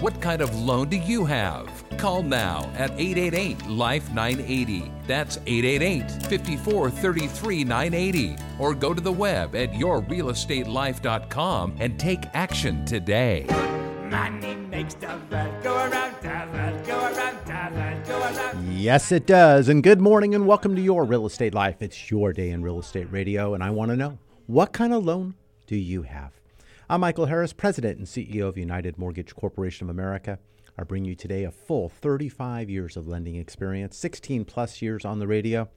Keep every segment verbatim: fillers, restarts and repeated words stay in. What kind of loan do you have? Call now at eight eight eight, life nine eight zero. That's eight eight eight, five four three three, nine eight zero. Or go to the web at your real estate life dot com and take action today. Money makes the world go around, the world go around, the world go around. Yes, it does. And good morning and welcome to Your Real Estate Life. It's your day in real estate radio, and I want to know, what kind of loan do you have? I'm Michael Harris, President and C E O of United Mortgage Corporation of America. I bring you today a full thirty-five years of lending experience, sixteen plus years on the radio.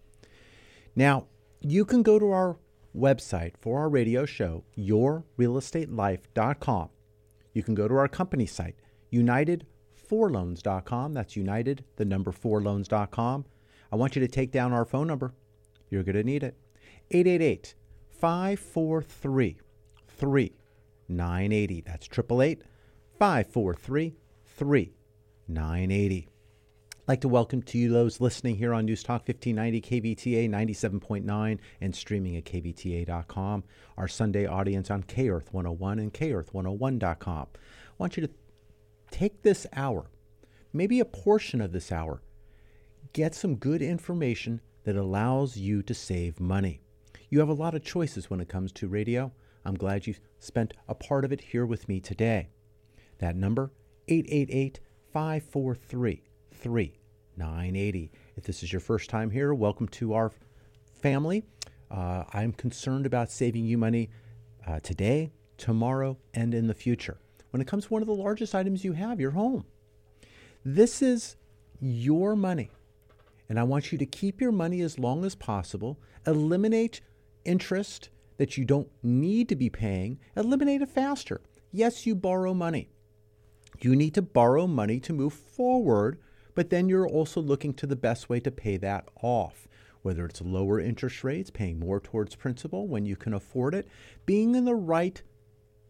Now, you can go to our website for our radio show, your real estate life dot com. You can go to our company site, united four loans dot com. That's united, the number four loans dot com. I want you to take down our phone number. You're going to need it. eight eight eight, five four three, three nine eight zero. That's eight eight eight, five four three, three nine eight zero. I'd like to welcome to you those listening here on News Talk fifteen ninety K V T A ninety-seven point nine and streaming at K V T A dot com. Our Sunday audience on KEarth one oh one and K Earth one oh one dot com. I want you to take this hour, maybe a portion of this hour, get some good information that allows you to save money. You have a lot of choices when it comes to radio. I'm glad you spent a part of it here with me today. That number, eight eight eight, five four three, three nine eight zero. If this is your first time here, welcome to our family. Uh, I'm concerned about saving you money uh, today, tomorrow, and in the future. When it comes to one of the largest items you have, your home. This is your money, and I want you to keep your money as long as possible. Eliminate interest that you don't need to be paying, eliminate it faster. Yes, you borrow money. You need to borrow money to move forward, but then you're also looking to the best way to pay that off, whether it's lower interest rates, paying more towards principal when you can afford it, being in the right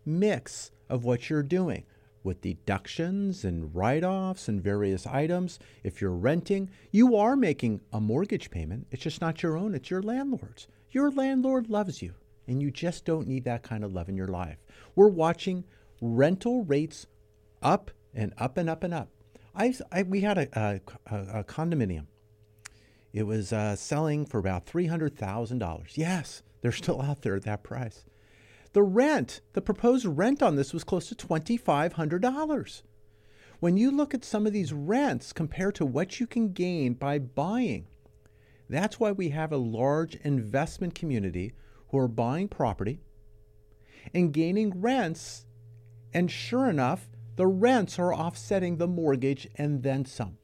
mix of what you're doing with deductions and write-offs and various items. If you're renting, you are making a mortgage payment. It's just not your own, it's your landlord's. Your landlord loves you, and you just don't need that kind of love in your life. We're watching rental rates up and up and up and up. I've, I we had a, a, a condominium. It was uh, selling for about three hundred thousand dollars. Yes, they're still out there at that price. The rent, the proposed rent on this was close to twenty-five hundred dollars. When you look at some of these rents compared to what you can gain by buying, that's why we have a large investment community who are buying property and gaining rents, and sure enough, the rents are offsetting the mortgage and then some.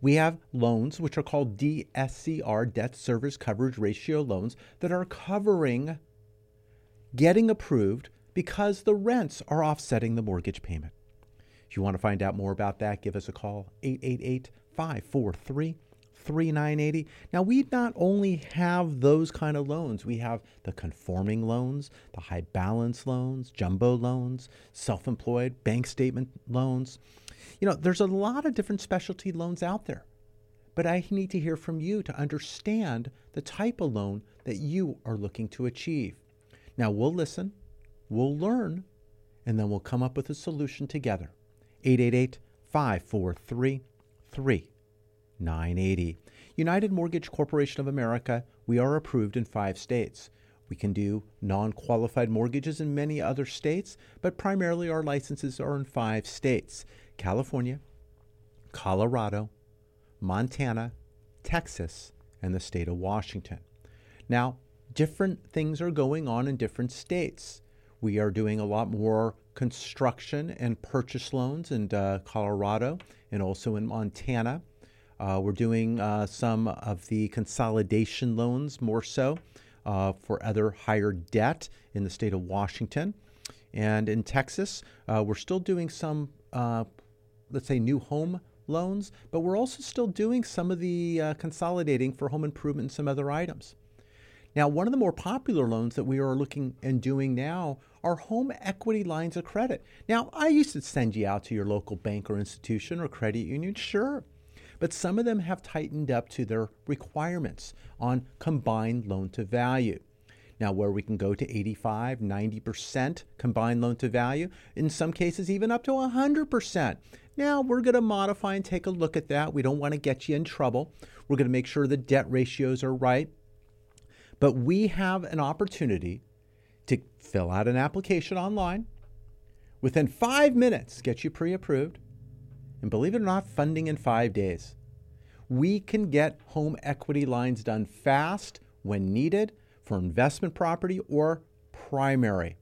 We have loans which are called D S C R, debt service coverage ratio loans, that are covering getting approved because the rents are offsetting the mortgage payment. If you want to find out more about that, give us a call, eight eight eight, five four three, three nine eight zero. Now, we not only have those kind of loans, we have the conforming loans, the high balance loans, jumbo loans, self-employed, bank statement loans. You know, there's a lot of different specialty loans out there, but I need to hear from you to understand the type of loan that you are looking to achieve. Now, we'll listen, we'll learn, and then we'll come up with a solution together. eight eight eight, five four three, three nine eight zero. United Mortgage Corporation of America, we are approved in five states. We can do non-qualified mortgages in many other states, but primarily our licenses are in five states: California, Colorado, Montana, Texas, and the state of Washington. Now, different things are going on in different states. We are doing a lot more construction and purchase loans in uh, Colorado and also in Montana. Uh, we're doing uh, some of the consolidation loans more so uh, for other higher debt in the state of Washington. And in Texas, uh, we're still doing some, uh, let's say, new home loans, but we're also still doing some of the uh, consolidating for home improvement and some other items. Now, one of the more popular loans that we are looking and doing now are home equity lines of credit. Now, I used to send you out to your local bank or institution or credit union, sure, but some of them have tightened up to their requirements on combined loan to value. Now, where we can go to eighty-five, ninety percent combined loan to value, in some cases even up to one hundred percent. Now, we're going to modify and take a look at that. We don't want to get you in trouble. We're going to make sure the debt ratios are right. But we have an opportunity to fill out an application online, within five minutes, get you pre-approved, and believe it or not, funding in five days. We can get home equity lines done fast when needed for investment property or primary.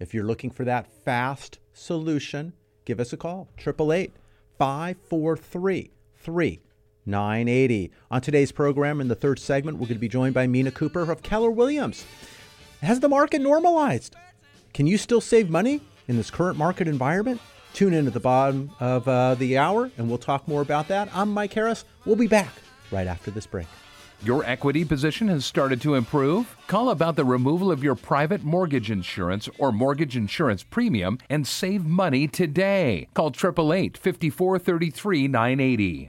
If you're looking for that fast solution, give us a call, eight eight eight, five four three, three nine eight zero. On today's program, in the third segment, we're going to be joined by Mina Cooper of Keller Williams. Has the market normalized? Can you still save money in this current market environment? Tune in at the bottom of uh, the hour, and we'll talk more about that. I'm Mike Harris. We'll be back right after this break. Your equity position has started to improve? Call about the removal of your private mortgage insurance or mortgage insurance premium and save money today. Call eight eight eight, five four three, three nine eight zero.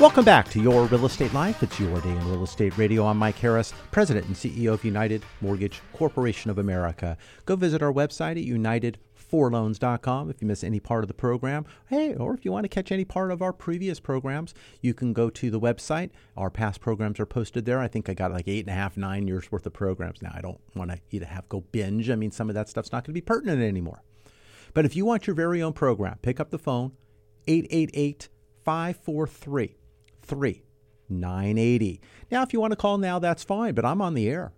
Welcome back to Your Real Estate Life. It's your day in real estate radio. I'm Mike Harris, President and C E O of United Mortgage Corporation of America. Go visit our website at united four loans dot com. If you miss any part of the program, hey, or if you want to catch any part of our previous programs, you can go to the website. Our past programs are posted there. I think I got like eight and a half, nine years worth of programs. Now, I don't want to either have go binge. I mean, some of that stuff's not going to be pertinent anymore. But if you want your very own program, pick up the phone, eight eight eight, five four three, three nine eight zero. Now, if you want to call now, that's fine, but I'm on the air.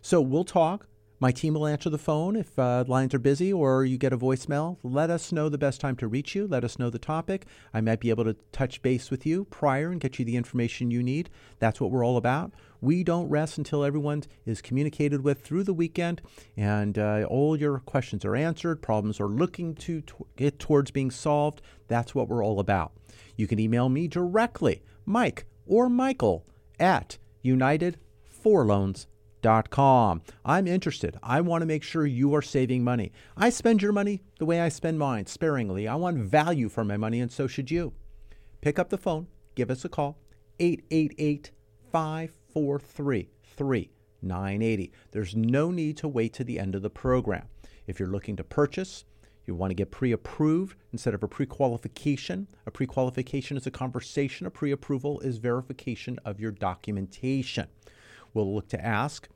So we'll talk. My team will answer the phone if uh, lines are busy or you get a voicemail. Let us know the best time to reach you. Let us know the topic. I might be able to touch base with you prior and get you the information you need. That's what we're all about. We don't rest until everyone is communicated with through the weekend and uh, all your questions are answered, problems are looking to t- get towards being solved. That's what we're all about. You can email me directly, Mike or Michael at united four loans dot com. Dot com. I'm interested. I want to make sure you are saving money. I spend your money the way I spend mine, sparingly. I want value for my money, and so should you. Pick up the phone. Give us a call, eight eight eight, five four three, three nine eight zero. There's no need to wait to the end of the program. If you're looking to purchase, you want to get pre-approved instead of a pre-qualification. A pre-qualification is a conversation. A pre-approval is verification of your documentation. We'll look to ask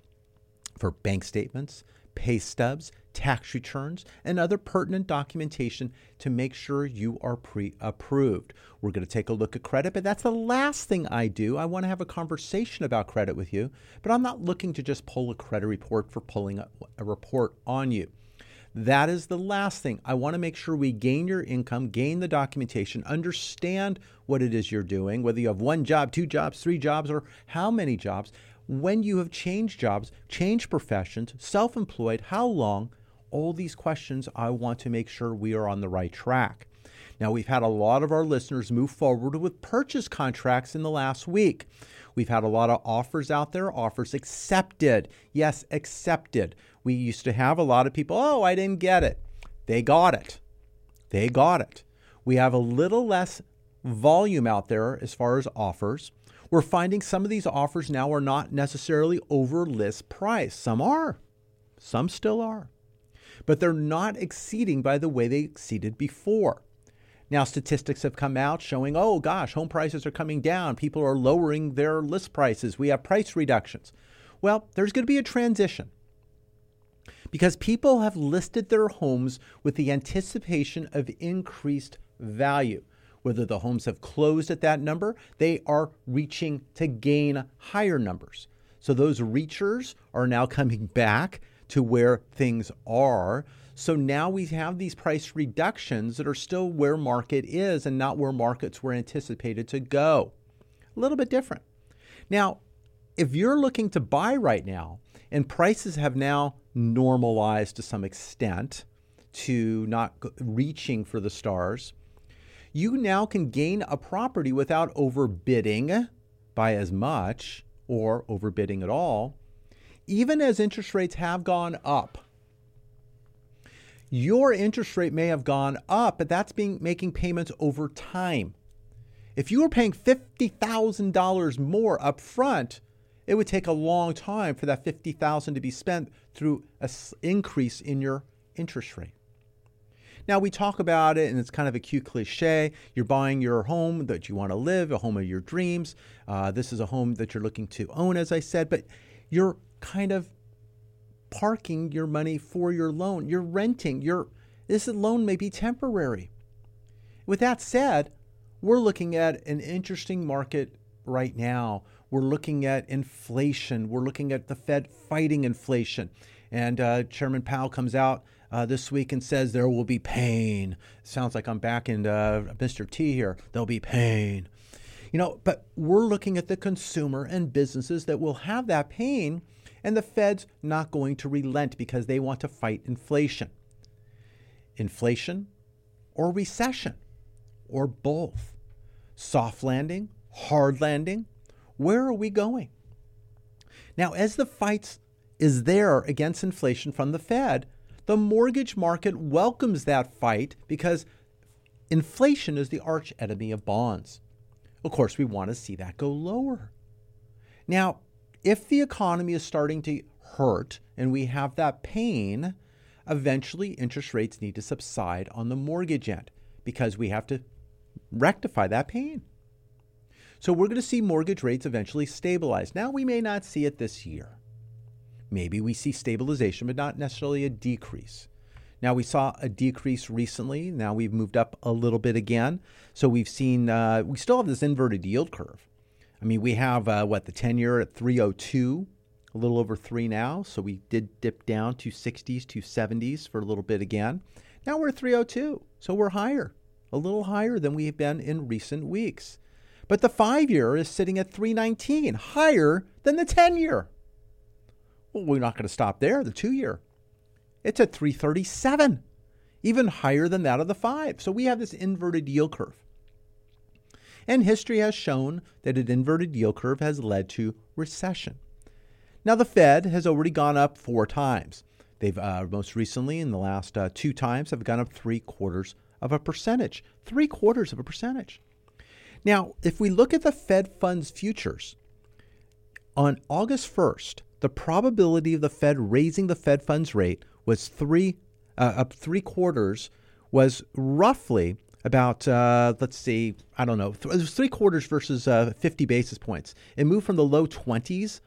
for bank statements, pay stubs, tax returns, and other pertinent documentation to make sure you are pre-approved. We're going to take a look at credit, but that's the last thing I do. I want to have a conversation about credit with you, but I'm not looking to just pull a credit report for pulling a, a report on you. That is the last thing. I want to make sure we gain your income, gain the documentation, understand what it is you're doing, whether you have one job, two jobs, three jobs, or how many jobs. when you have changed jobs, changed professions, self-employed, how long, all these questions, I want to make sure we are on the right track. Now, we've had a lot of our listeners move forward with purchase contracts in the last week. We've had a lot of offers out there, offers accepted. Yes, accepted. We used to have a lot of people, oh, I didn't get it. They got it. They got it. We have a little less volume out there as far as offers. We're finding some of these offers now are not necessarily over list price. Some are. Some still are. But they're not exceeding by the way they exceeded before. Now, statistics have come out showing, oh, gosh, home prices are coming down. People are lowering their list prices. We have price reductions. Well, there's going to be a transition because people have listed their homes with the anticipation of increased value. Whether the homes have closed at that number, they are reaching to gain higher numbers. So those reachers are now coming back to where things are. So now we have these price reductions that are still where market is and not where markets were anticipated to go. A little bit different. Now, if you're looking to buy right now and prices have now normalized to some extent to not reaching for the stars, you now can gain a property without overbidding by as much or overbidding at all, even as interest rates have gone up. Your interest rate may have gone up, but that's being making payments over time. If you were paying fifty thousand dollars more up front, it would take a long time for that fifty thousand dollars to be spent through an increase in your interest rate. Now, we talk about it, and it's kind of a cute cliche. You're buying your home that you want to live, a home of your dreams. Uh, this is a home that you're looking to own, as I said, but you're kind of parking your money for your loan. You're renting. You're, this loan may be temporary. With that said, we're looking at an interesting market right now. We're looking at inflation. We're looking at the Fed fighting inflation. And uh, Chairman Powell comes out uh, this week and says there will be pain. Sounds like I'm back in uh, Mister T here. There'll be pain. You know, but we're looking at the consumer and businesses that will have that pain, and the Fed's not going to relent because they want to fight inflation. Inflation or recession or both. Soft landing, hard landing. Where are we going? Now, as the fight is there against inflation from the Fed, the mortgage market welcomes that fight because inflation is the arch enemy of bonds. Of course, we want to see that go lower. Now, if the economy is starting to hurt and we have that pain, eventually interest rates need to subside on the mortgage end because we have to rectify that pain. So we're going to see mortgage rates eventually stabilize. Now, we may not see it this year. Maybe we see stabilization, but not necessarily a decrease. Now, we saw a decrease recently. Now we've moved up a little bit again. So we've seen, uh, we still have this inverted yield curve. I mean, we have, uh, what, the ten-year at three oh two, a little over three now. So we did dip down to sixties, to seventies for a little bit again. Now we're at three oh two. So we're higher, a little higher than we've been in recent weeks. But the five-year is sitting at three nineteen, higher than the ten-year. Well, we're not going to stop there, the two-year. It's at three thirty-seven, even higher than that of the five. So we have this inverted yield curve. And history has shown that an inverted yield curve has led to recession. Now, the Fed has already gone up four times. They've uh, most recently, in the last uh, two times, have gone up three quarters of a percentage. Three quarters of a percentage. Now, if we look at the Fed funds futures, on August first, the probability of the Fed raising the Fed funds rate was three, uh, up three quarters, was roughly about, uh, let's see, I don't know, th- it was three quarters versus uh, fifty basis points. It moved from the low twenties,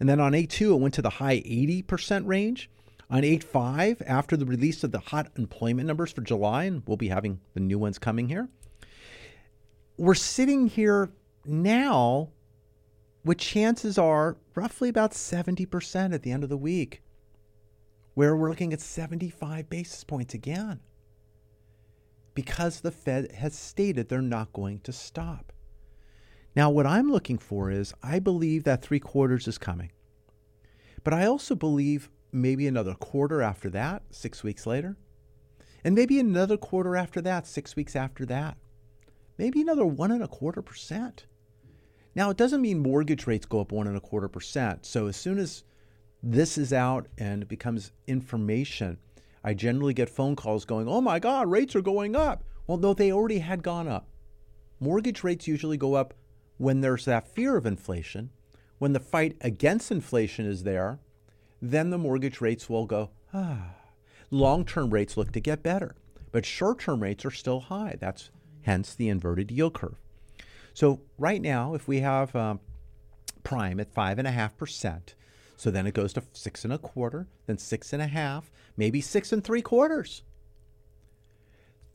and then on A two, it went to the high eighty percent range. On A five, after the release of the hot employment numbers for July, and we'll be having the new ones coming here, we're sitting here now with chances are roughly about seventy percent at the end of the week, where we're looking at seventy-five basis points again because the Fed has stated they're not going to stop. Now, what I'm looking for is, I believe that three quarters is coming. But I also believe maybe another quarter after that, six weeks later. And maybe another quarter after that, six weeks after that. Maybe another one and a quarter percent. Now, it doesn't mean mortgage rates go up one and a quarter percent. So as soon as this is out and it becomes information, I generally get phone calls going, oh my God, rates are going up. Well, no, they already had gone up. Mortgage rates usually go up when there's that fear of inflation. When the fight against inflation is there, then the mortgage rates will go, ah. Long-term rates look to get better, but short-term rates are still high. That's hence the inverted yield curve. So right now, if we have um, prime at five and a half percent, so then it goes to six and a quarter, then six and a half, maybe six and three quarters.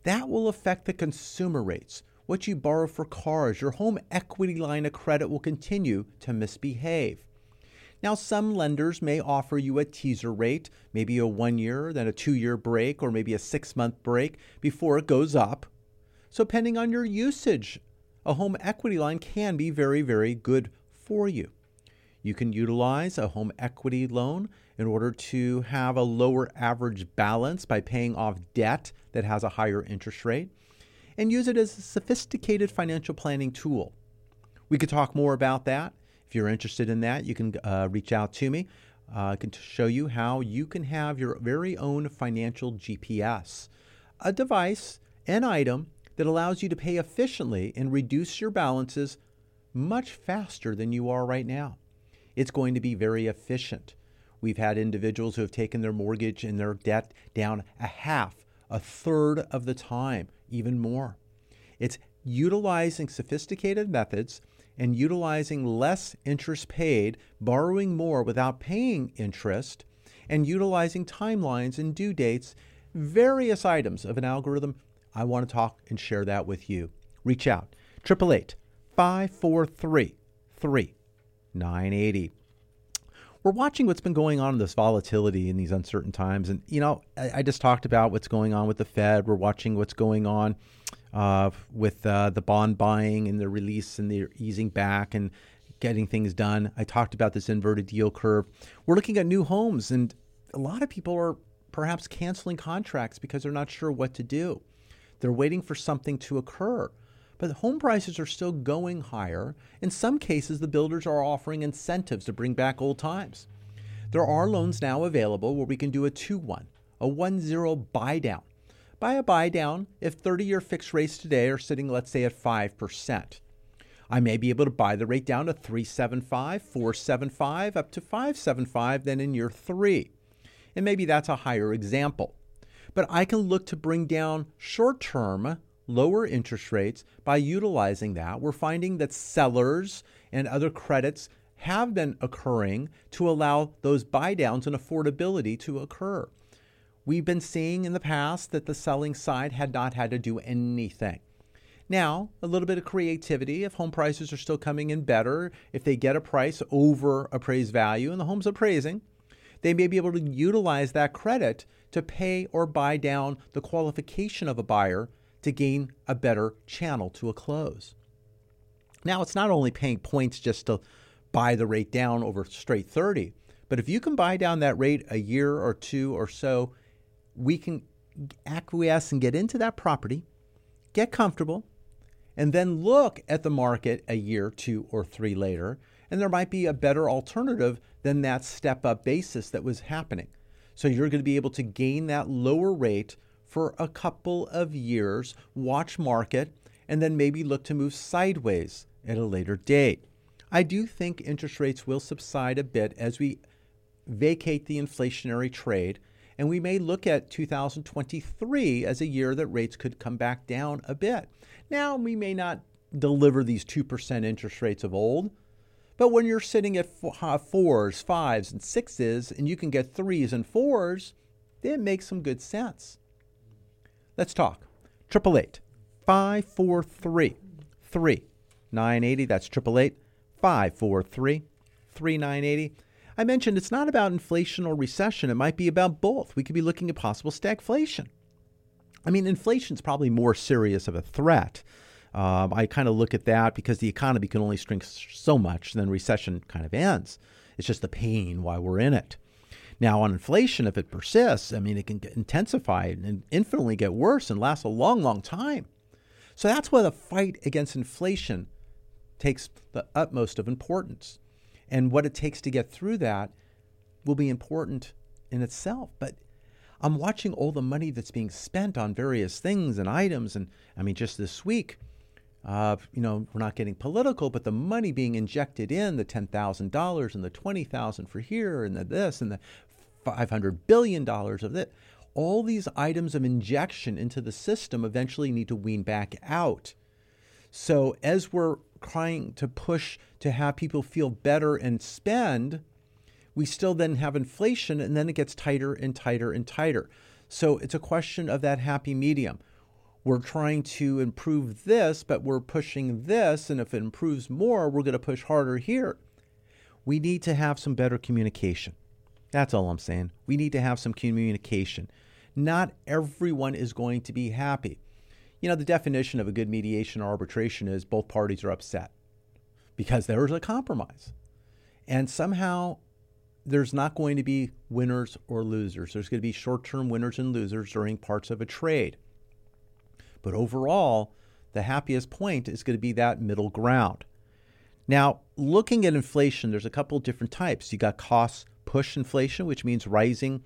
That will affect the consumer rates. What you borrow for cars, your home equity line of credit will continue to misbehave. Now, some lenders may offer you a teaser rate, maybe a one year, then a two year break, or maybe a six month break before it goes up. So depending on your usage, a home equity line can be very, very good for you. You can utilize a home equity loan in order to have a lower average balance by paying off debt that has a higher interest rate, and use it as a sophisticated financial planning tool. We could talk more about that. If you're interested in that, you can uh, reach out to me. Uh, I can show you how you can have your very own financial G P S, a device, an item that allows you to pay efficiently and reduce your balances much faster than you are right now. It's going to be very efficient. We've had individuals who have taken their mortgage and their debt down a half, a third of the time, even more. It's utilizing sophisticated methods and utilizing less interest paid, borrowing more without paying interest, and utilizing timelines and due dates, various items of an algorithm. I want to talk and share that with you. Reach out, eight eight eight, five four three, three. nine eighty. We're watching what's been going on in this volatility in these uncertain times. And, you know, I, I just talked about what's going on with the Fed. We're watching what's going on uh, with uh, the bond buying and the release and the easing back and getting things done. I talked about this inverted yield curve. We're looking at new homes, and a lot of people are perhaps canceling contracts because they're not sure what to do. They're waiting for something to occur. But home prices are still going higher. In some cases, the builders are offering incentives to bring back old times. There are loans now available where we can do a two one, a one zero buy down. By a buy down, if thirty-year fixed rates today are sitting, let's say, at five percent, I may be able to buy the rate down to three seventy-five, four seventy-five, up to five seventy-five then in year three. And maybe that's a higher example. But I can look to bring down short-term lower interest rates by utilizing that. We're finding that sellers and other credits have been occurring to allow those buy downs and affordability to occur. We've been seeing in the past that the selling side had not had to do anything. Now, a little bit of creativity. If home prices are still coming in better, if they get a price over appraised value and the home's appraising, they may be able to utilize that credit to pay or buy down the qualification of a buyer to gain a better channel to a close. Now, it's not only paying points just to buy the rate down over straight thirty, but if you can buy down that rate a year or two or so, we can acquiesce and get into that property, get comfortable, and then look at the market a year, two, or three later, and there might be a better alternative than that step-up basis that was happening. So you're going to be able to gain that lower rate for a couple of years, watch market, and then maybe look to move sideways at a later date. I do think interest rates will subside a bit as we vacate the inflationary trade, and we may look at two thousand twenty-three as a year that rates could come back down a bit. Now, we may not deliver these two percent interest rates of old, but when you're sitting at fours, fives, and sixes, and you can get threes and fours, it makes some good sense. Let's talk. eight eight eight, five four three, three nine eight zero. That's eight eight eight, five four three, three nine eight zero. I mentioned it's not about inflation or recession. It might be about both. We could be looking at possible stagflation. I mean, inflation's probably more serious of a threat Um, I kind of look at that because the economy can only shrink so much, then recession kind of ends. It's just the pain while we're in it. Now, on inflation, if it persists, I mean, it can intensify and infinitely get worse and last a long, long time. So that's why the fight against inflation takes the utmost of importance. And what it takes to get through that will be important in itself. But I'm watching all the money that's being spent on various things and items. And I mean, just this week, Uh, you know, we're not getting political, but the money being injected in, the ten thousand dollars and the twenty thousand dollars for here and the this and the five hundred billion dollars of that, all these items of injection into the system eventually need to wean back out. So as we're trying to push to have people feel better and spend, we still then have inflation, and then it gets tighter and tighter and tighter. So it's a question of that happy medium. We're trying to improve this, but we're pushing this. And if it improves more, we're going to push harder here. We need to have some better communication. That's all I'm saying. We need to have some communication. Not everyone is going to be happy. You know, the definition of a good mediation or arbitration is both parties are upset because there is a compromise. And somehow there's not going to be winners or losers. There's going to be short-term winners and losers during parts of a trade. But overall, the happiest point is going to be that middle ground. Now, looking at inflation, there's a couple of different types. You got cost push inflation, which means rising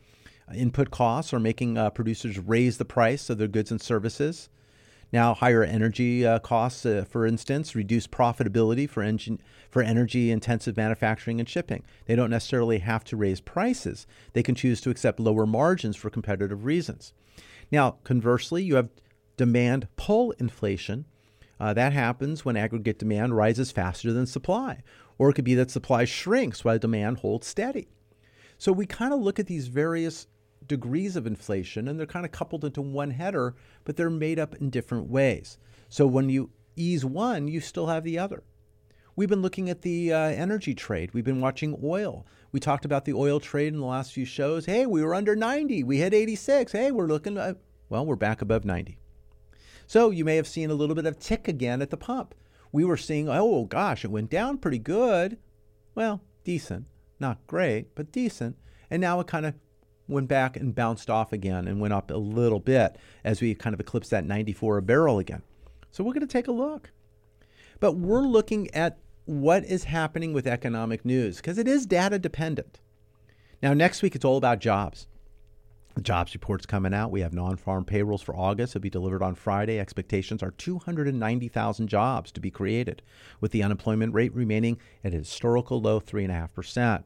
input costs or making uh, producers raise the price of their goods and services. Now, higher energy uh, costs, uh, for instance, reduce profitability for engine, for energy-intensive manufacturing and shipping. They don't necessarily have to raise prices. They can choose to accept lower margins for competitive reasons. Now, conversely, you have demand pull inflation. Uh, that happens when aggregate demand rises faster than supply, or it could be that supply shrinks while demand holds steady. So we kind of look at these various degrees of inflation, and they're kind of coupled into one header, but they're made up in different ways. So when you ease one, you still have the other. We've been looking at the uh, energy trade. We've been watching oil. We talked about the oil trade in the last few shows. Hey, we were under ninety. We hit eighty-six. Hey, we're looking at, well, we're back above ninety. So you may have seen a little bit of tick again at the pump. We were seeing, oh gosh, it went down pretty good. Well, decent, not great, but decent. And now it kind of went back and bounced off again and went up a little bit as we kind of eclipsed that ninety-four a barrel again. So we're going to take a look. But we're looking at what is happening with economic news because it is data dependent. Now, next week, it's all about jobs. The jobs report's coming out. We have non-farm payrolls for August. It'll be delivered on Friday. Expectations are two hundred ninety thousand jobs to be created, with the unemployment rate remaining at a historical low three point five percent.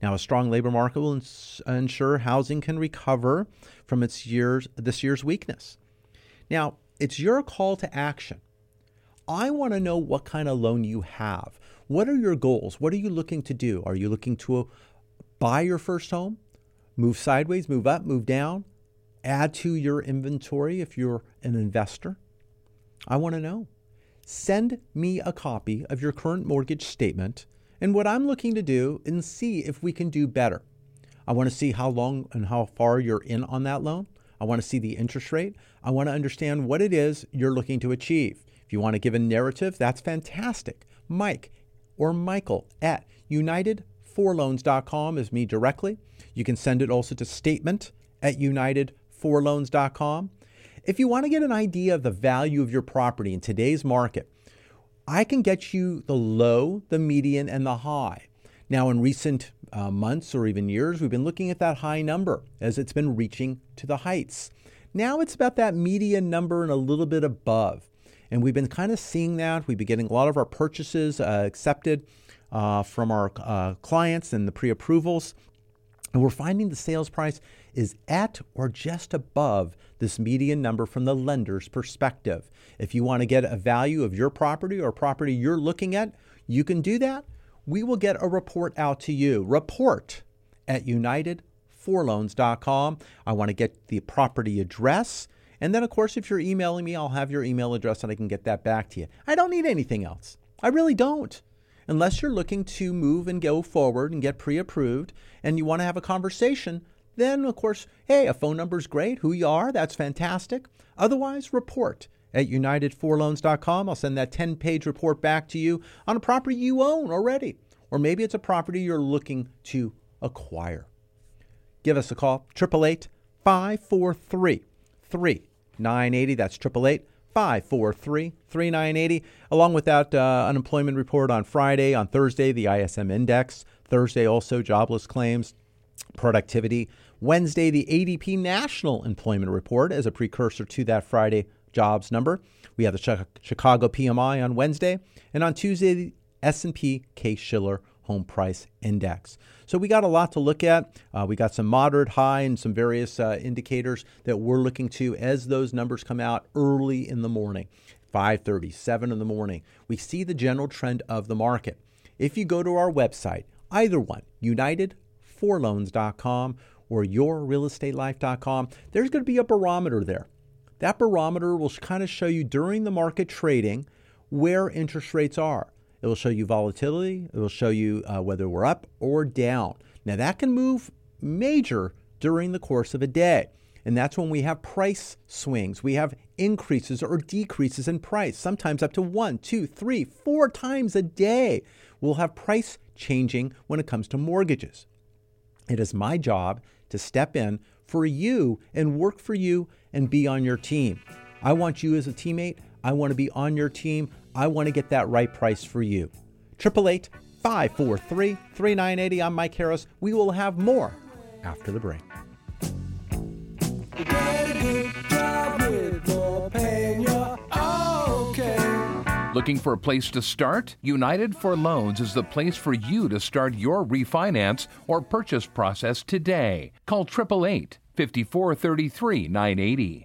Now, a strong labor market will ins- ensure housing can recover from its year's, this year's weakness. Now, it's your call to action. I want to know what kind of loan you have. What are your goals? What are you looking to do? Are you looking to buy your first home? Move sideways, move up, move down, add to your inventory if you're an investor? I want to know. Send me a copy of your current mortgage statement and what I'm looking to do and see if we can do better. I want to see how long and how far you're in on that loan. I want to see the interest rate. I want to understand what it is you're looking to achieve. If you want to give a narrative, that's fantastic. Mike or Michael at united four loans dot com is me directly. You can send it also to statement at united four loans dot com. If you want to get an idea of the value of your property in today's market, I can get you the low, the median, and the high. Now, in recent uh, months or even years, we've been looking at that high number as it's been reaching to the heights. Now it's about that median number and a little bit above. And we've been kind of seeing that. We've been getting a lot of our purchases uh, accepted uh, from our uh, clients and the pre-approvals. And we're finding the sales price is at or just above this median number from the lender's perspective. If you want to get a value of your property or property you're looking at, you can do that. We will get a report out to you. Report at united four loans dot com. I want to get the property address. And then, of course, if you're emailing me, I'll have your email address and I can get that back to you. I don't need anything else. I really don't. Unless you're looking to move and go forward and get pre-approved and you want to have a conversation, then, of course, hey, a phone number is great. Who you are, that's fantastic. Otherwise, report at united for loans dot com. I'll send that ten-page report back to you on a property you own already, or maybe it's a property you're looking to acquire. Give us a call, eight eight eight, five four three, three nine eight zero. That's eight eight eight, five four three, three nine eight zero. Along with that uh, unemployment report on Friday, on Thursday, the I S M Index. Thursday, also jobless claims, productivity. Wednesday, the A D P National Employment Report as a precursor to that Friday jobs number. We have the Chicago P M I on Wednesday. And on Tuesday, the S and P Case-Shiller Home Price Index. So we got a lot to look at. Uh, we got some moderate high and some various uh, indicators that we're looking to as those numbers come out early in the morning, five thirty, seven in the morning. We see the general trend of the market. If you go to our website, either one, united for loans dot com or your real estate life dot com, there's going to be a barometer there. That barometer will kind of show you during the market trading where interest rates are. It will show you volatility. It will show you uh, whether we're up or down. Now, that can move major during the course of a day. And that's when we have price swings. We have increases or decreases in price, sometimes up to one, two, three, four times a day. We'll have price changing when it comes to mortgages. It is my job to step in for you and work for you and be on your team. I want you as a teammate. I want to be on your team. I want to get that right price for you. eight eight eight, five four three, three nine eight zero. I'm Mike Harris. We will have more after the break. Looking for a place to start? United for Loans is the place for you to start your refinance or purchase process today. Call eight eight eight, five four three, three nine eight zero.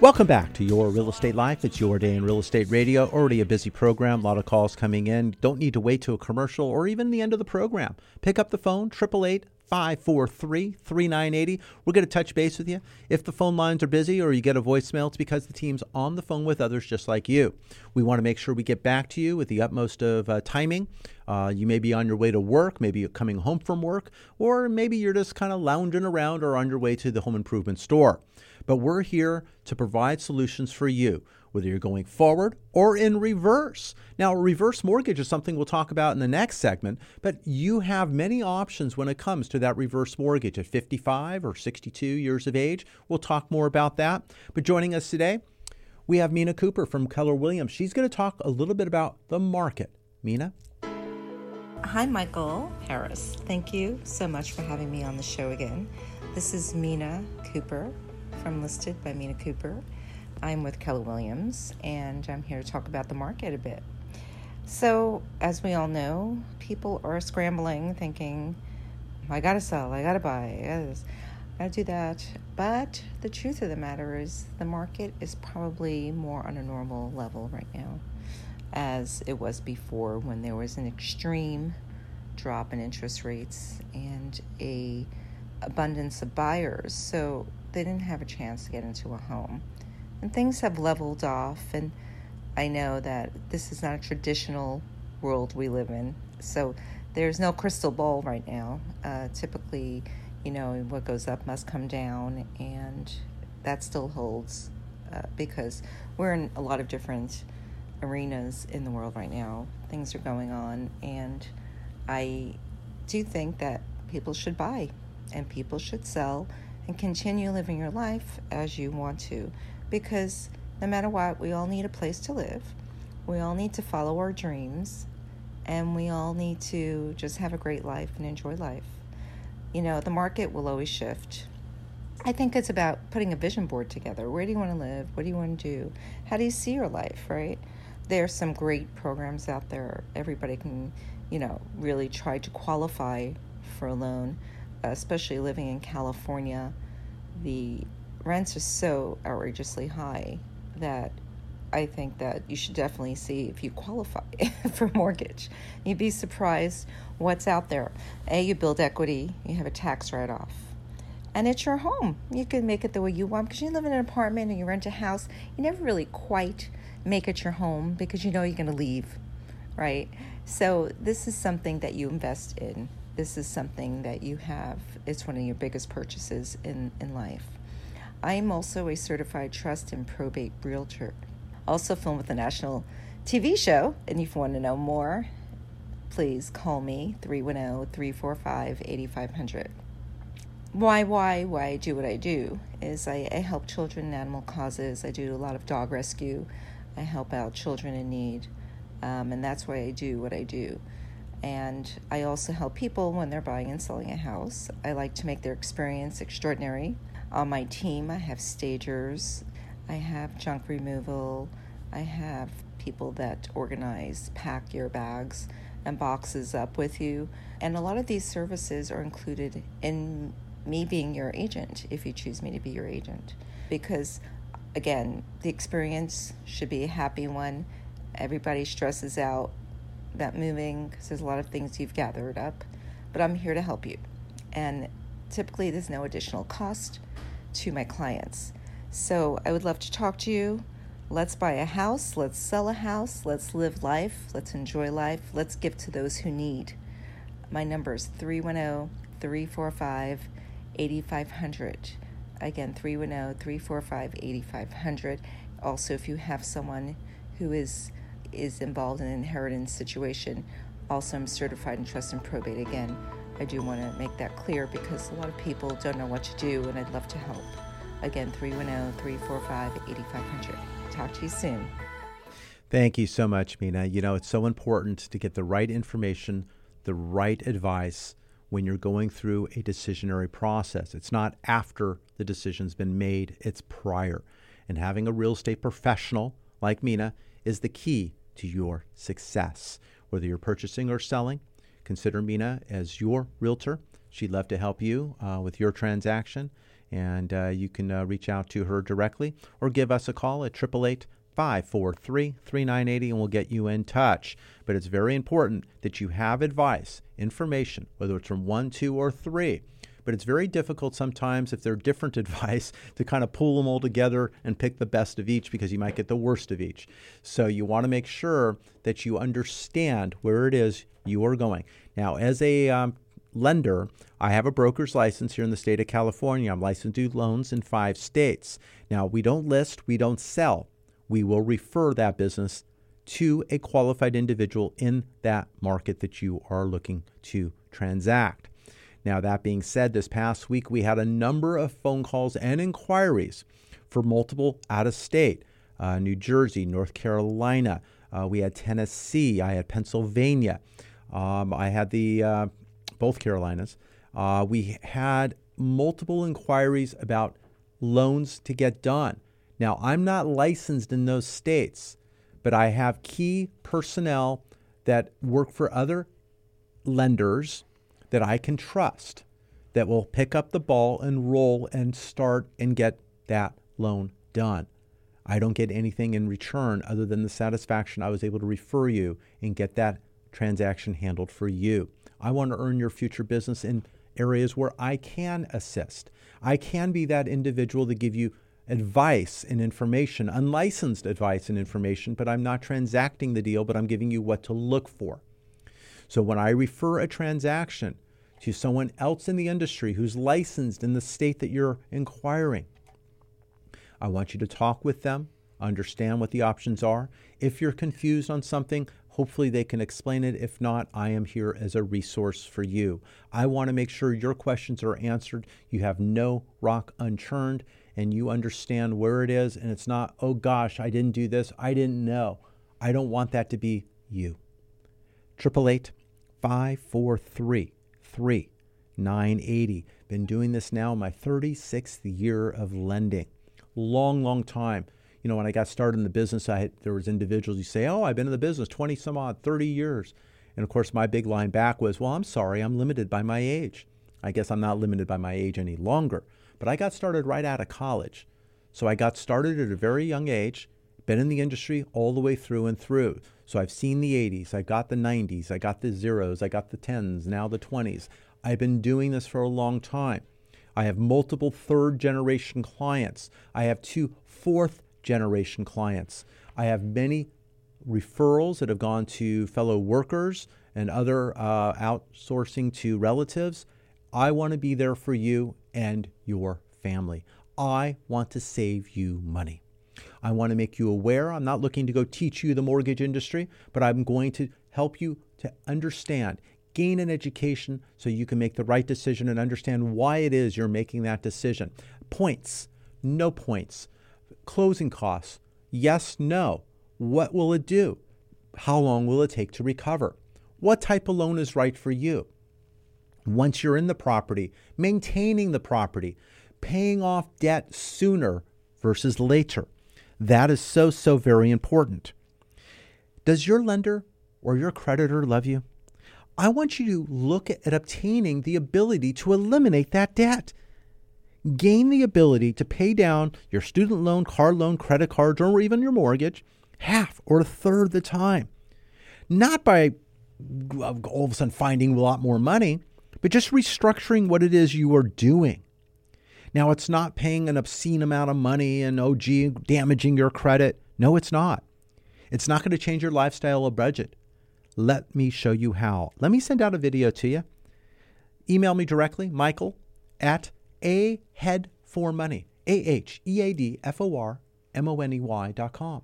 Welcome back to Your Real Estate Life. It's your day in real estate radio. Already a busy program. A lot of calls coming in. Don't need to wait to a commercial or even the end of the program. Pick up the phone, eight eight eight, five four three, three nine eight zero. We're going to touch base with you. If the phone lines are busy or you get a voicemail, it's because the team's on the phone with others just like you. We want to make sure we get back to you with the utmost of uh, timing. Uh, you may be on your way to work, maybe you're coming home from work, or maybe you're just kind of lounging around or on your way to the home improvement store. But we're here to provide solutions for you, whether you're going forward or in reverse. Now, reverse mortgage is something we'll talk about in the next segment, but you have many options when it comes to that reverse mortgage at fifty-five or sixty-two years of age. We'll talk more about that. But joining us today, we have Mina Cooper from Keller Williams. She's going to talk a little bit about the market. Mina? Hi, Michael Harris. Thank you so much for having me on the show again. This is Mina Cooper from Listed by Mina Cooper. I'm with Keller Williams, and I'm here to talk about the market a bit. So, as we all know, people are scrambling, thinking, I gotta sell, I gotta buy, I gotta, I gotta do that. But the truth of the matter is the market is probably more on a normal level right now as it was before, when there was an extreme drop in interest rates and a abundance of buyers. So they didn't have a chance to get into a home. And things have leveled off, and I know that this is not a traditional world we live in. So there's no crystal ball right now. Uh, typically, you know, what goes up must come down, and that still holds uh, because we're in a lot of different arenas in the world right now. Things are going on, and I do think that people should buy and people should sell and continue living your life as you want to, because no matter what, we all need a place to live. We all need to follow our dreams, and we all need to just have a great life and enjoy life. You know, the market will always shift. I think it's about putting a vision board together. Where do you want to live? What do you want to do? How do you see your life, right? There are some great programs out there. Everybody can, you know, really try to qualify for a loan, especially living in California. The rents are so outrageously high that I think that you should definitely see if you qualify for a mortgage. You'd be surprised what's out there. A, you build equity, you have a tax write-off, and it's your home. You can make it the way you want, because you live in an apartment and you rent a house. You never really quite make it your home because you know you're going to leave, right? So this is something that you invest in. This is something that you have. It's one of your biggest purchases in, in life. I'm also a certified trust and probate realtor. Also filmed with a national T V show, and if you want to know more, please call me, three one zero, three four five, eight five zero zero. Why, why, why I do what I do is I, I help children in animal causes. I do a lot of dog rescue. I help out children in need, um, and that's why I do what I do. And I also help people when they're buying and selling a house. I like to make their experience extraordinary. On my team, I have stagers, I have junk removal, I have people that organize, pack your bags and boxes up with you. And a lot of these services are included in me being your agent, if you choose me to be your agent. Because, again, the experience should be a happy one. Everybody stresses out that moving because there's a lot of things you've gathered up. But I'm here to help you. And typically there's no additional cost to my clients. So I would love to talk to you. Let's buy a house. Let's sell a house. Let's live life. Let's enjoy life. Let's give to those who need. My number is three one zero, three four five, eight five zero zero. Again, three one zero, three four five, eight five zero zero. Also, if you have someone who is is involved in an inheritance situation, also I'm certified in trust and probate. Again, I do want to make that clear because a lot of people don't know what to do, and I'd love to help. Again, three one zero, three four five, eight five zero zero. Talk to you soon. Thank you so much, Mina. You know, it's so important to get the right information, the right advice when you're going through a decisionary process. It's not after the decision's been made, it's prior. And having a real estate professional like Mina is the key to your success. Whether you're purchasing or selling, consider Mina as your realtor. She'd love to help you uh, with your transaction. And uh, you can uh, reach out to her directly or give us a call at eight eight eight, five four three, three nine eight zero, and we'll get you in touch. But it's very important that you have advice, information, whether it's from one, two, or three. But it's very difficult sometimes if they're different advice to kind of pull them all together and pick the best of each, because you might get the worst of each. So you want to make sure that you understand where it is you are going. Now, as a um, lender, I have a broker's license here in the state of California. I'm licensed to do loans in five states. Now, we don't list, we don't sell. We will refer that business to a qualified individual in that market that you are looking to transact. Now, that being said, this past week, we had a number of phone calls and inquiries for multiple out-of-state, uh, New Jersey, North Carolina. Uh, we had Tennessee. I had Pennsylvania. Um, I had the... Uh, both Carolinas. Uh, we had multiple inquiries about loans to get done. Now, I'm not licensed in those states, but I have key personnel that work for other lenders that I can trust that will pick up the ball and roll and start and get that loan done. I don't get anything in return other than the satisfaction I was able to refer you and get that transaction handled for you. I want to earn your future business in areas where I can assist. I can be that individual to give you advice and information, unlicensed advice and information, but I'm not transacting the deal, but I'm giving you what to look for. So when I refer a transaction to someone else in the industry who's licensed in the state that you're inquiring, I want you to talk with them, understand what the options are. If you're confused on something, Hopefully they can explain it. If not, I am here as a resource for you. I want to make sure your questions are answered. You have no rock unturned and you understand where it is. And it's not, oh gosh, I didn't do this. I didn't know. I don't want that to be you. eight eight eight, five four three, three nine eight zero. Been doing this now my thirty-sixth year of lending. Long, long time. You know, when I got started in the business, I had, there was individuals who say, oh, I've been in the business twenty some odd, thirty years. And of course, my big line back was, well, I'm sorry, I'm limited by my age. I guess I'm not limited by my age any longer. But I got started right out of college. So I got started at a very young age, been in the industry all the way through and through. So I've seen the eighties, I got the nineties, I got the zeros, I got the tens, now the twenties. I've been doing this for a long time. I have multiple third generation clients. I have two fourth generation clients. I have many referrals that have gone to fellow workers and other uh, outsourcing to relatives. I want to be there for you and your family. I want to save you money. I want to make you aware. I'm not looking to go teach you the mortgage industry, but I'm going to help you to understand, gain an education so you can make the right decision and understand why it is you're making that decision. Points, no points. Closing costs, yes, no. What will it do? How long will it take to recover? What type of loan is right for you? Once you're in the property, maintaining the property, paying off debt sooner versus later. That is so, so very important. Does your lender or your creditor love you? I want you to look at obtaining the ability to eliminate that debt. Gain the ability to pay down your student loan, car loan, credit cards, or even your mortgage half or a third the time. Not by all of a sudden finding a lot more money, but just restructuring what it is you are doing. Now, it's not paying an obscene amount of money and, oh, gee, damaging your credit. No, it's not. It's not going to change your lifestyle or budget. Let me show you how. Let me send out a video to you. Email me directly, Michael at aheadformoney, A H E A D F O R M O N E Y dot com.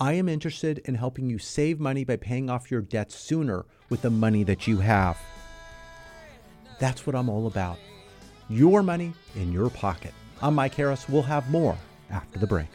I am interested in helping you save money by paying off your debt sooner with the money that you have. That's what I'm all about. Your money in your pocket. I'm Mike Harris. We'll have more after the break.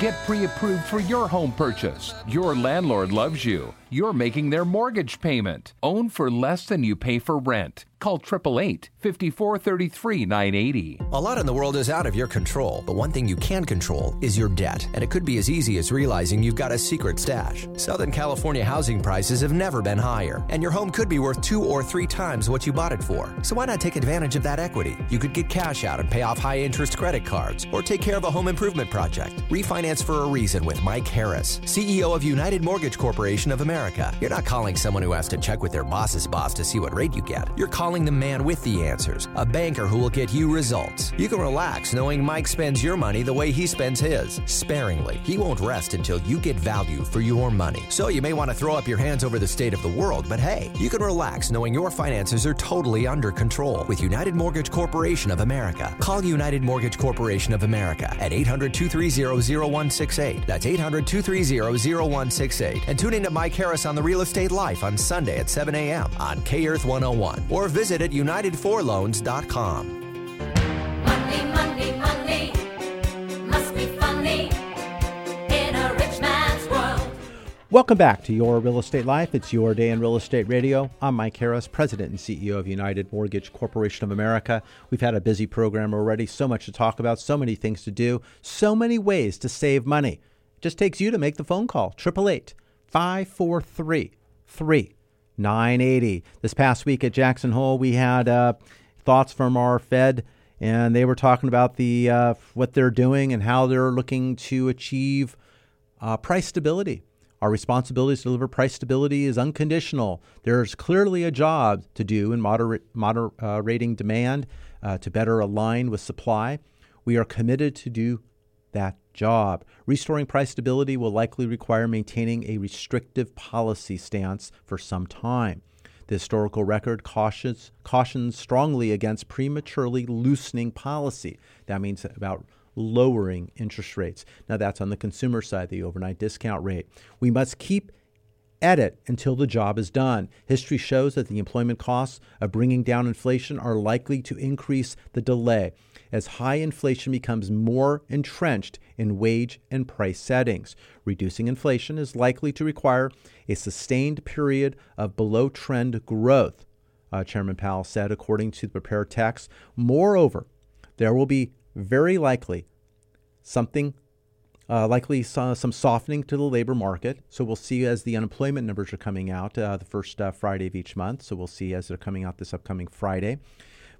Get pre-approved for your home purchase. Your landlord loves you. You're making their mortgage payment. Own for less than you pay for rent. Call eight eight eight, five four three three, nine eight zero. A lot in the world is out of your control, but one thing you can control is your debt, and it could be as easy as realizing you've got a secret stash. Southern California housing prices have never been higher, and your home could be worth two or three times what you bought it for. So why not take advantage of that equity? You could get cash out and pay off high-interest credit cards, or take care of a home improvement project. Refinance for a reason with Mike Harris, C E O of United Mortgage Corporation of America. America. You're not calling someone who has to check with their boss's boss to see what rate you get. You're calling the man with the answers, a banker who will get you results. You can relax knowing Mike spends your money the way he spends his, sparingly. He won't rest until you get value for your money. So you may want to throw up your hands over the state of the world, but hey, you can relax knowing your finances are totally under control with United Mortgage Corporation of America. Call United Mortgage Corporation of America at eight hundred, two three zero, zero one six eight. That's eight hundred, two three zero, zero one six eight. And tune into Mike Harris on the Real Estate Life on Sunday at seven a.m. on KEarth one oh one or visit at united four loans dot com. Money, money, money must be funny in a rich man's world. Welcome back to Your Real Estate Life. It's Your Day in Real Estate Radio. I'm Mike Harris, President and C E O of United Mortgage Corporation of America. We've had a busy program already, so much to talk about, so many things to do, so many ways to save money. It just takes you to make the phone call, eight eight eight, five four three, three nine eight zero. This past week at Jackson Hole, we had uh, thoughts from our Fed, and they were talking about the uh, what they're doing and how they're looking to achieve uh, price stability. Our responsibility to deliver price stability is unconditional. There's clearly a job to do in moderate, moderating demand uh, to better align with supply. We are committed to do that job. Restoring price stability will likely require maintaining a restrictive policy stance for some time. The historical record cautions, cautions strongly against prematurely loosening policy. That means about lowering interest rates. Now, that's on the consumer side, the overnight discount rate. We must keep at it until the job is done. History shows that the employment costs of bringing down inflation are likely to increase the delay as high inflation becomes more entrenched in wage and price settings. Reducing inflation is likely to require a sustained period of below-trend growth, uh, Chairman Powell said, according to the prepared text. Moreover, there will be very likely something Uh, likely some softening to the labor market. So we'll see as the unemployment numbers are coming out uh, the first uh, Friday of each month. So we'll see as they're coming out this upcoming Friday.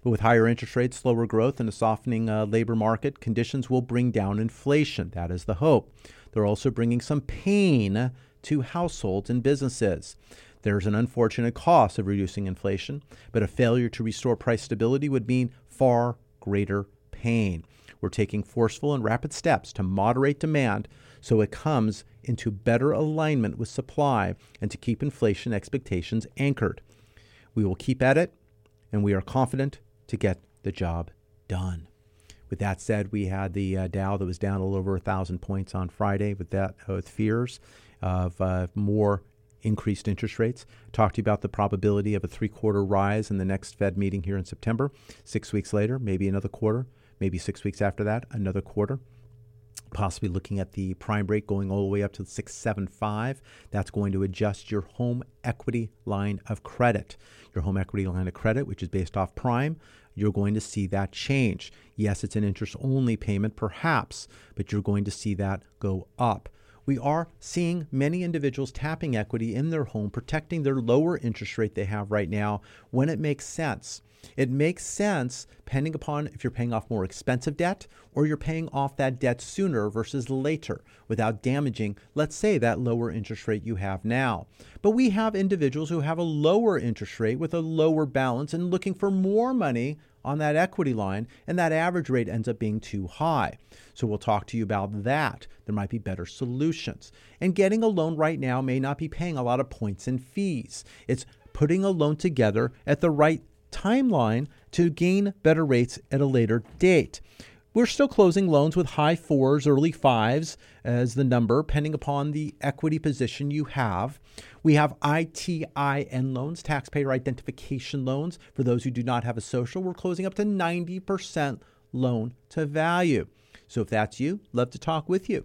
But with higher interest rates, slower growth, and a softening uh, labor market, conditions will bring down inflation. That is the hope. They're also bringing some pain to households and businesses. There's an unfortunate cost of reducing inflation, but a failure to restore price stability would mean far greater pain. We're taking forceful and rapid steps to moderate demand so it comes into better alignment with supply and to keep inflation expectations anchored. We will keep at it, and we are confident to get the job done. With that said, we had the uh, Dow that was down a little over one thousand points on Friday with that with fears of uh, more increased interest rates. Talked to you about the probability of a three-quarter rise in the next Fed meeting here in September. Six weeks later, maybe another quarter. Maybe six weeks after that, another quarter, possibly looking at the prime rate going all the way up to six seventy-five. That's going to adjust your home equity line of credit. Your home equity line of credit, which is based off prime, you're going to see that change. Yes, it's an interest-only payment, perhaps, but you're going to see that go up. We are seeing many individuals tapping equity in their home, protecting their lower interest rate they have right now when it makes sense. It makes sense depending upon if you're paying off more expensive debt or you're paying off that debt sooner versus later without damaging, let's say, that lower interest rate you have now. But we have individuals who have a lower interest rate with a lower balance and looking for more money on that equity line, and that average rate ends up being too high. So we'll talk to you about that. There might be better solutions. And getting a loan right now may not be paying a lot of points and fees. It's putting a loan together at the right timeline to gain better rates at a later date. We're still closing loans with high fours, early fives as the number, depending upon the equity position you have. We have I T I N loans, taxpayer identification loans. For those who do not have a social, we're closing up to ninety percent loan to value. So if that's you, love to talk with you.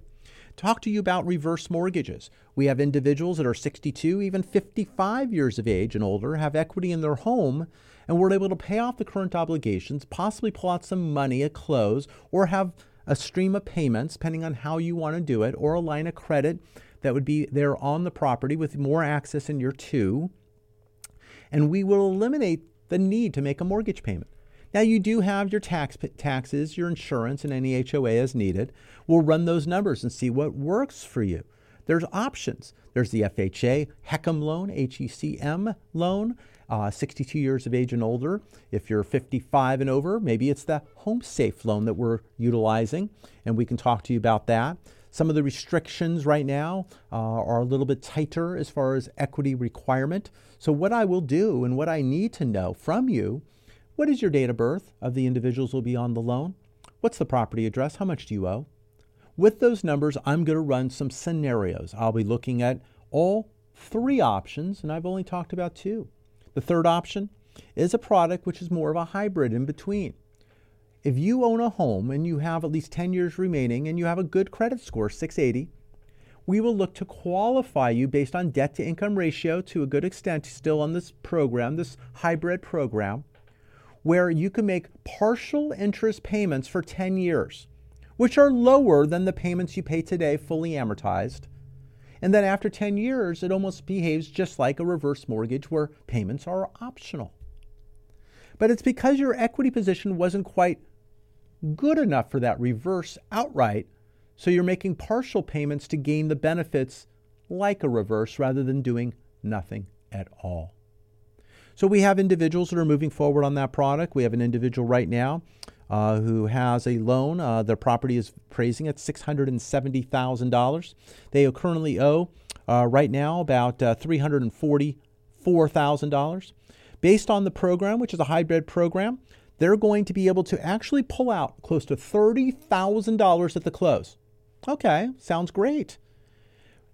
Talk to you about reverse mortgages. We have individuals that are sixty-two, even fifty-five years of age and older, have equity in their home, and were able to pay off the current obligations, possibly pull out some money at close, or have a stream of payments, depending on how you want to do it, or a line of credit that would be there on the property with more access in year two. And we will eliminate the need to make a mortgage payment. Now, you do have your tax taxes, your insurance, and any H O A as needed. We'll run those numbers and see what works for you. There's options. There's the F H A H E C M loan, H E C M loan, uh, sixty-two years of age and older. If you're fifty-five and over, maybe it's the HomeSafe loan that we're utilizing, and we can talk to you about that. Some of the restrictions right now uh, are a little bit tighter as far as equity requirement. So what I will do and what I need to know from you, what is your date of birth of the individuals who will be on the loan? What's the property address? How much do you owe? With those numbers, I'm going to run some scenarios. I'll be looking at all three options, and I've only talked about two. The third option is a product which is more of a hybrid in between. If you own a home and you have at least ten years remaining and you have a good credit score, six eighty, we will look to qualify you based on debt-to-income ratio to a good extent still on this program, this hybrid program, where you can make partial interest payments for ten years, which are lower than the payments you pay today, fully amortized. And then after ten years, it almost behaves just like a reverse mortgage where payments are optional. But it's because your equity position wasn't quite good enough for that reverse outright, so you're making partial payments to gain the benefits like a reverse rather than doing nothing at all. So we have individuals that are moving forward on that product. We have an individual right now Uh, who has a loan. Uh, their property is appraising at six hundred seventy thousand dollars. They currently owe uh, right now about uh, three hundred forty-four thousand dollars four thousand dollars. Based on the program, which is a hybrid program, they're going to be able to actually pull out close to thirty thousand dollars at the close. Okay, sounds great.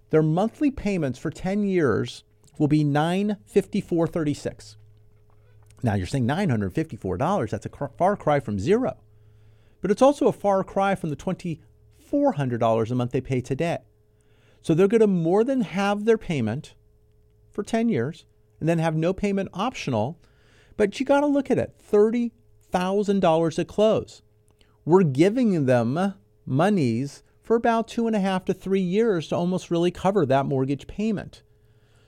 Their monthly payments for ten years will be nine hundred fifty-four dollars and thirty-six cents. Now you're saying nine hundred fifty-four dollars, that's a far cry from zero. But it's also a far cry from the two thousand four hundred dollars a month they pay today. So they're going to more than halve their payment for ten years and then have no payment optional. But you got to look at it, thirty thousand dollars at close. We're giving them monies for about two and a half to three years to almost really cover that mortgage payment.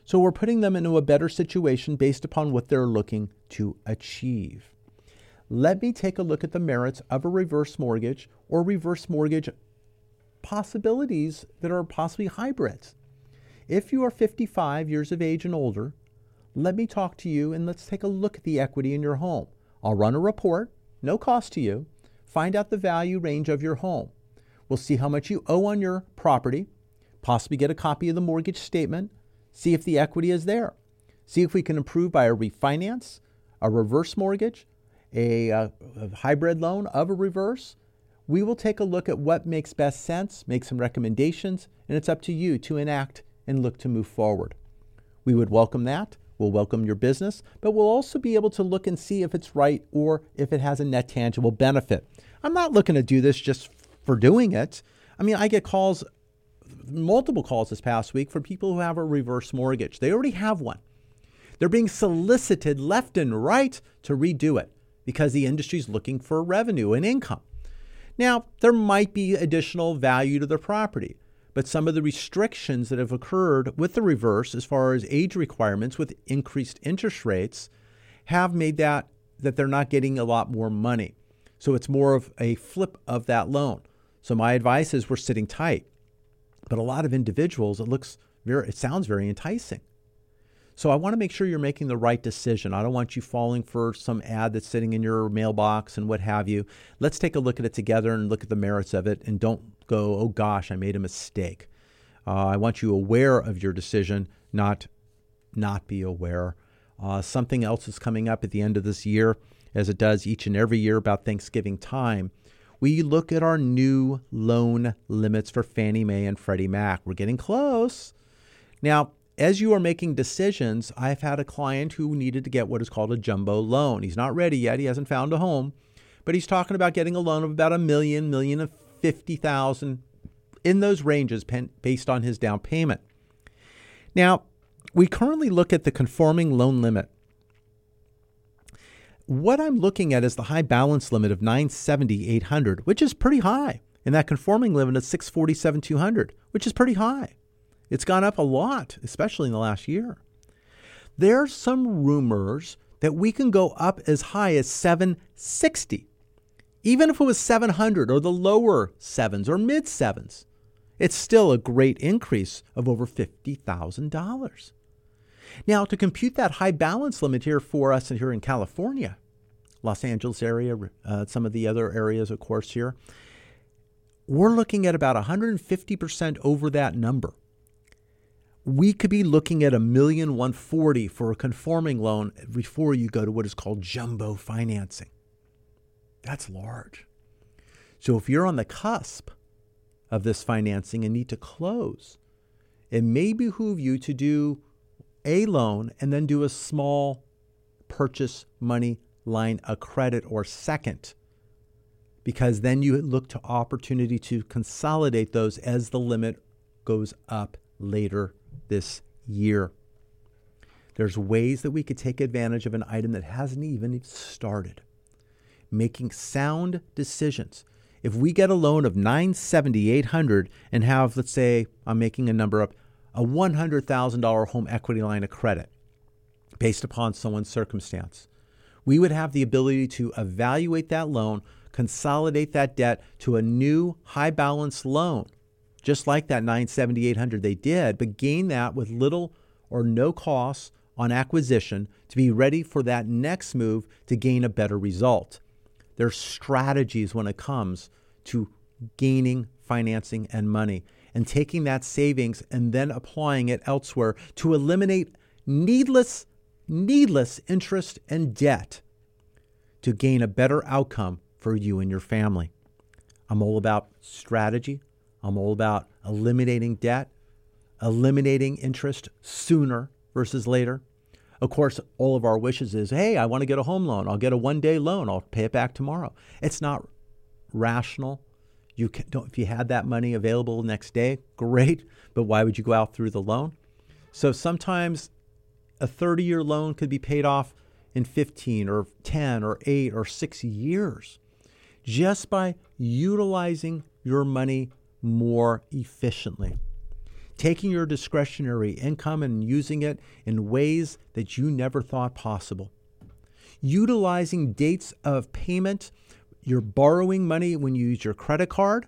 So we're putting them into a better situation based upon what they're looking to achieve. Let me take a look at the merits of a reverse mortgage or reverse mortgage possibilities that are possibly hybrids. If you are fifty-five years of age and older, let me talk to you and let's take a look at the equity in your home. I'll run a report, no cost to you, find out the value range of your home. We'll see how much you owe on your property, possibly get a copy of the mortgage statement, see if the equity is there, see if we can improve by a refinance, a reverse mortgage, a, a, a hybrid loan of a reverse. We will take a look at what makes best sense, make some recommendations, and it's up to you to enact and look to move forward. We would welcome that. We'll welcome your business, but we'll also be able to look and see if it's right or if it has a net tangible benefit. I'm not looking to do this just for doing it. I mean, I get calls, multiple calls this past week from people who have a reverse mortgage. They already have one. They're being solicited left and right to redo it because the industry's looking for revenue and income. Now, there might be additional value to their property, but some of the restrictions that have occurred with the reverse as far as age requirements with increased interest rates have made that that they're not getting a lot more money. So it's more of a flip of that loan. So my advice is we're sitting tight. But a lot of individuals, it looks very, it sounds very enticing. So I want to make sure you're making the right decision. I don't want you falling for some ad that's sitting in your mailbox and what have you. Let's take a look at it together and look at the merits of it and don't go, oh gosh, I made a mistake. Uh, I want you aware of your decision, not not be aware. Uh, something else is coming up at the end of this year, as it does each and every year about Thanksgiving time. We look at our new loan limits for Fannie Mae and Freddie Mac. We're getting close. Now, as you are making decisions, I've had a client who needed to get what is called a jumbo loan. He's not ready yet. He hasn't found a home, but he's talking about getting a loan of about a million, million and fifty thousand in those ranges based on his down payment. Now, we currently look at the conforming loan limit. What I'm looking at is the high balance limit of nine seventy, eight hundred, which is pretty high. And that conforming limit is six forty-seven, two hundred, which is pretty high. It's gone up a lot, especially in the last year. There's some rumors that we can go up as high as seven sixty, even if it was seven hundred or the lower sevens or mid sevens. It's still a great increase of over fifty thousand dollars. Now, to compute that high balance limit here for us and here in California, Los Angeles area, uh, some of the other areas, of course, here, we're looking at about one hundred fifty percent over that number. We could be looking at one million one hundred forty thousand dollars for a conforming loan before you go to what is called jumbo financing. That's large. So if you're on the cusp of this financing and need to close, it may behoove you to do a loan and then do a small purchase money line of credit or second, because then you look to opportunity to consolidate those as the limit goes up later this year. There's ways that we could take advantage of an item that hasn't even started. Making sound decisions. If we get a loan of nine seventy, eight hundred and have, let's say, I'm making a number up, a one hundred thousand dollars home equity line of credit based upon someone's circumstance, we would have the ability to evaluate that loan, consolidate that debt to a new high balance loan, just like that nine seventy, eight hundred they did, but gain that with little or no costs on acquisition to be ready for that next move to gain a better result. There's strategies when it comes to gaining financing and money, and taking that savings and then applying it elsewhere to eliminate needless needless interest and debt to gain a better outcome for you and your family. I'm all about strategy. I'm all about eliminating debt, eliminating interest sooner versus later. Of course, all of our wishes is, hey, I want to get a home loan. I'll get a one-day loan. I'll pay it back tomorrow. It's not rational. You can, don't, if you had that money available next day, great. But why would you go out through the loan? So sometimes a thirty-year loan could be paid off in fifteen or ten or eight or six years just by utilizing your money more efficiently. Taking your discretionary income and using it in ways that you never thought possible. Utilizing dates of payment. You're borrowing money when you use your credit card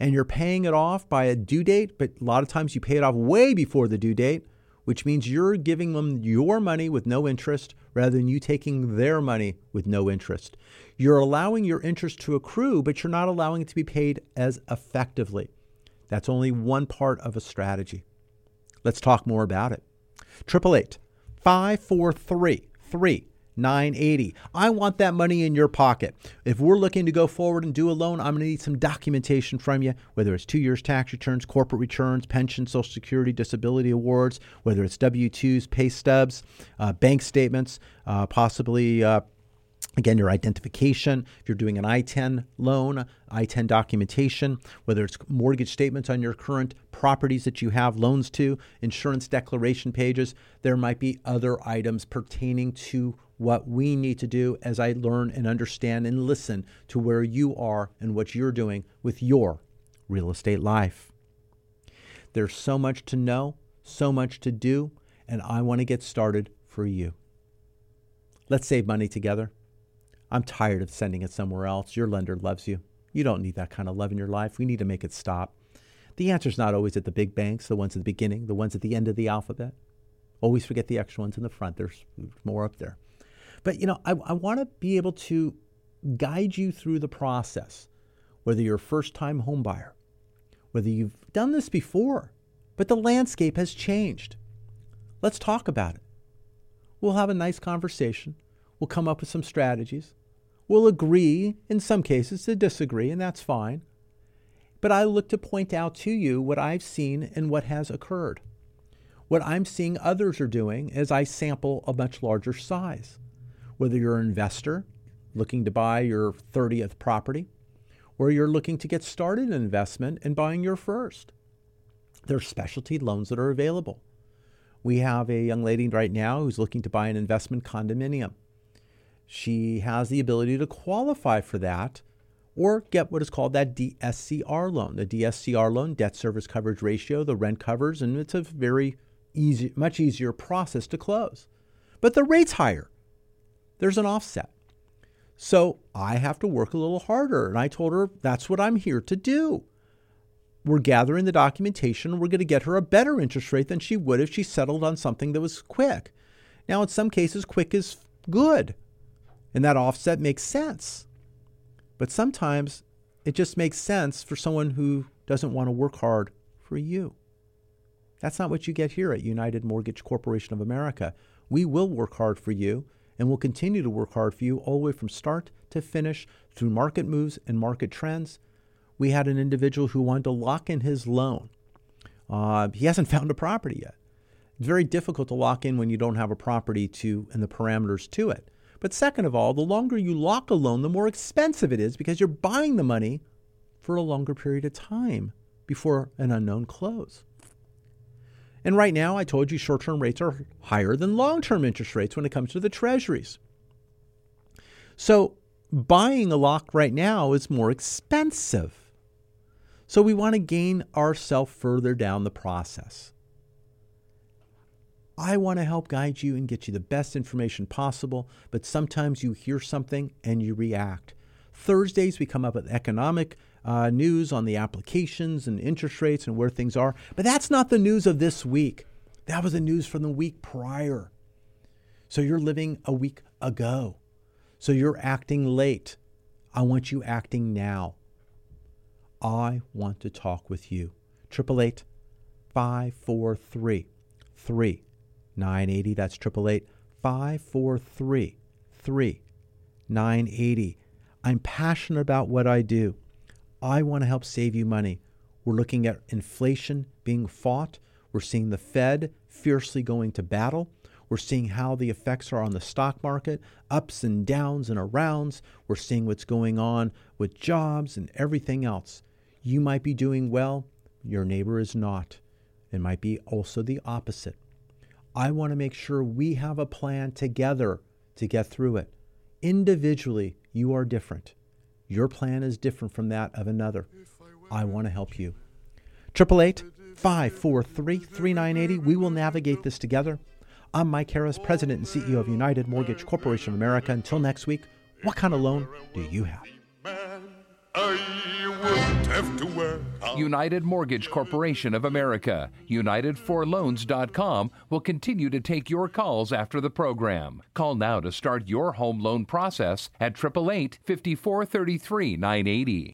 and you're paying it off by a due date, but a lot of times you pay it off way before the due date, which means you're giving them your money with no interest rather than you taking their money with no interest. You're allowing your interest to accrue, but you're not allowing it to be paid as effectively. That's only one part of a strategy. Let's talk more about it. eight eight eight, five four three, three nine eight zero. I want that money in your pocket. If we're looking to go forward and do a loan, I'm going to need some documentation from you, whether it's two years tax returns, corporate returns, pension, Social Security, disability awards, whether it's W two's, pay stubs, uh, bank statements, uh, possibly, uh, again, your identification. If you're doing an I ten loan, I ten documentation, whether it's mortgage statements on your current properties that you have loans to, insurance declaration pages, there might be other items pertaining to what we need to do as I learn and understand and listen to where you are and what you're doing with your real estate life. There's so much to know, so much to do, and I want to get started for you. Let's save money together. I'm tired of sending it somewhere else. Your lender loves you. You don't need that kind of love in your life. We need to make it stop. The answer's not always at the big banks, the ones at the beginning, the ones at the end of the alphabet. Always forget the extra ones in the front. There's more up there. But, you know, I, I want to be able to guide you through the process, whether you're a first-time home buyer, whether you've done this before, but the landscape has changed. Let's talk about it. We'll have a nice conversation. We'll come up with some strategies. We'll agree, in some cases, to disagree, and that's fine. But I look to point out to you what I've seen and what has occurred. What I'm seeing others are doing is I sample a much larger size. Whether you're an investor looking to buy your thirtieth property or you're looking to get started in investment and buying your first. There are specialty loans that are available. We have a young lady right now who's looking to buy an investment condominium. She has the ability to qualify for that or get what is called that D S C R loan. The D S C R loan, debt service coverage ratio, the rent covers, and it's a very easy, much easier process to close. But the rate's higher. There's an offset. So I have to work a little harder. And I told her, that's what I'm here to do. We're gathering the documentation. We're going to get her a better interest rate than she would if she settled on something that was quick. Now, in some cases, quick is good. And that offset makes sense. But sometimes it just makes sense for someone who doesn't want to work hard for you. That's not what you get here at United Mortgage Corporation of America. We will work hard for you. And we'll continue to work hard for you all the way from start to finish through market moves and market trends. We had an individual who wanted to lock in his loan. Uh, he hasn't found a property yet. It's very difficult to lock in when you don't have a property to and the parameters to it. But second of all, the longer you lock a loan, the more expensive it is because you're buying the money for a longer period of time before an unknown close. And right now, I told you short-term rates are higher than long-term interest rates when it comes to the treasuries. So buying a lock right now is more expensive. So we want to gain ourselves further down the process. I want to help guide you and get you the best information possible, but sometimes you hear something and you react. Thursdays, we come up with economic Uh, news on the applications and interest rates and where things are. But that's not the news of this week. That was the news from the week prior. So you're living a week ago. So you're acting late. I want you acting now. I want to talk with you. eight eight eight, five four three, three nine eight zero. That's five four three, three nine eight zero. I'm passionate about what I do. I want to help save you money. We're looking at inflation being fought. We're seeing the Fed fiercely going to battle. We're seeing how the effects are on the stock market, ups and downs and arounds. We're seeing what's going on with jobs and everything else. You might be doing well. Your neighbor is not. It might be also the opposite. I want to make sure we have a plan together to get through it. Individually, you are different. Your plan is different from that of another. I want to help you. eight eight eight, five four three, three nine eight zero. We will navigate this together. I'm Mike Harris, President and C E O of United Mortgage Corporation of America. Until next week, what kind of loan do you have? United Mortgage Corporation of America, united for loans dot com will continue to take your calls after the program. Call now to start your home loan process at eight eight eight, five four three, three nine eight zero.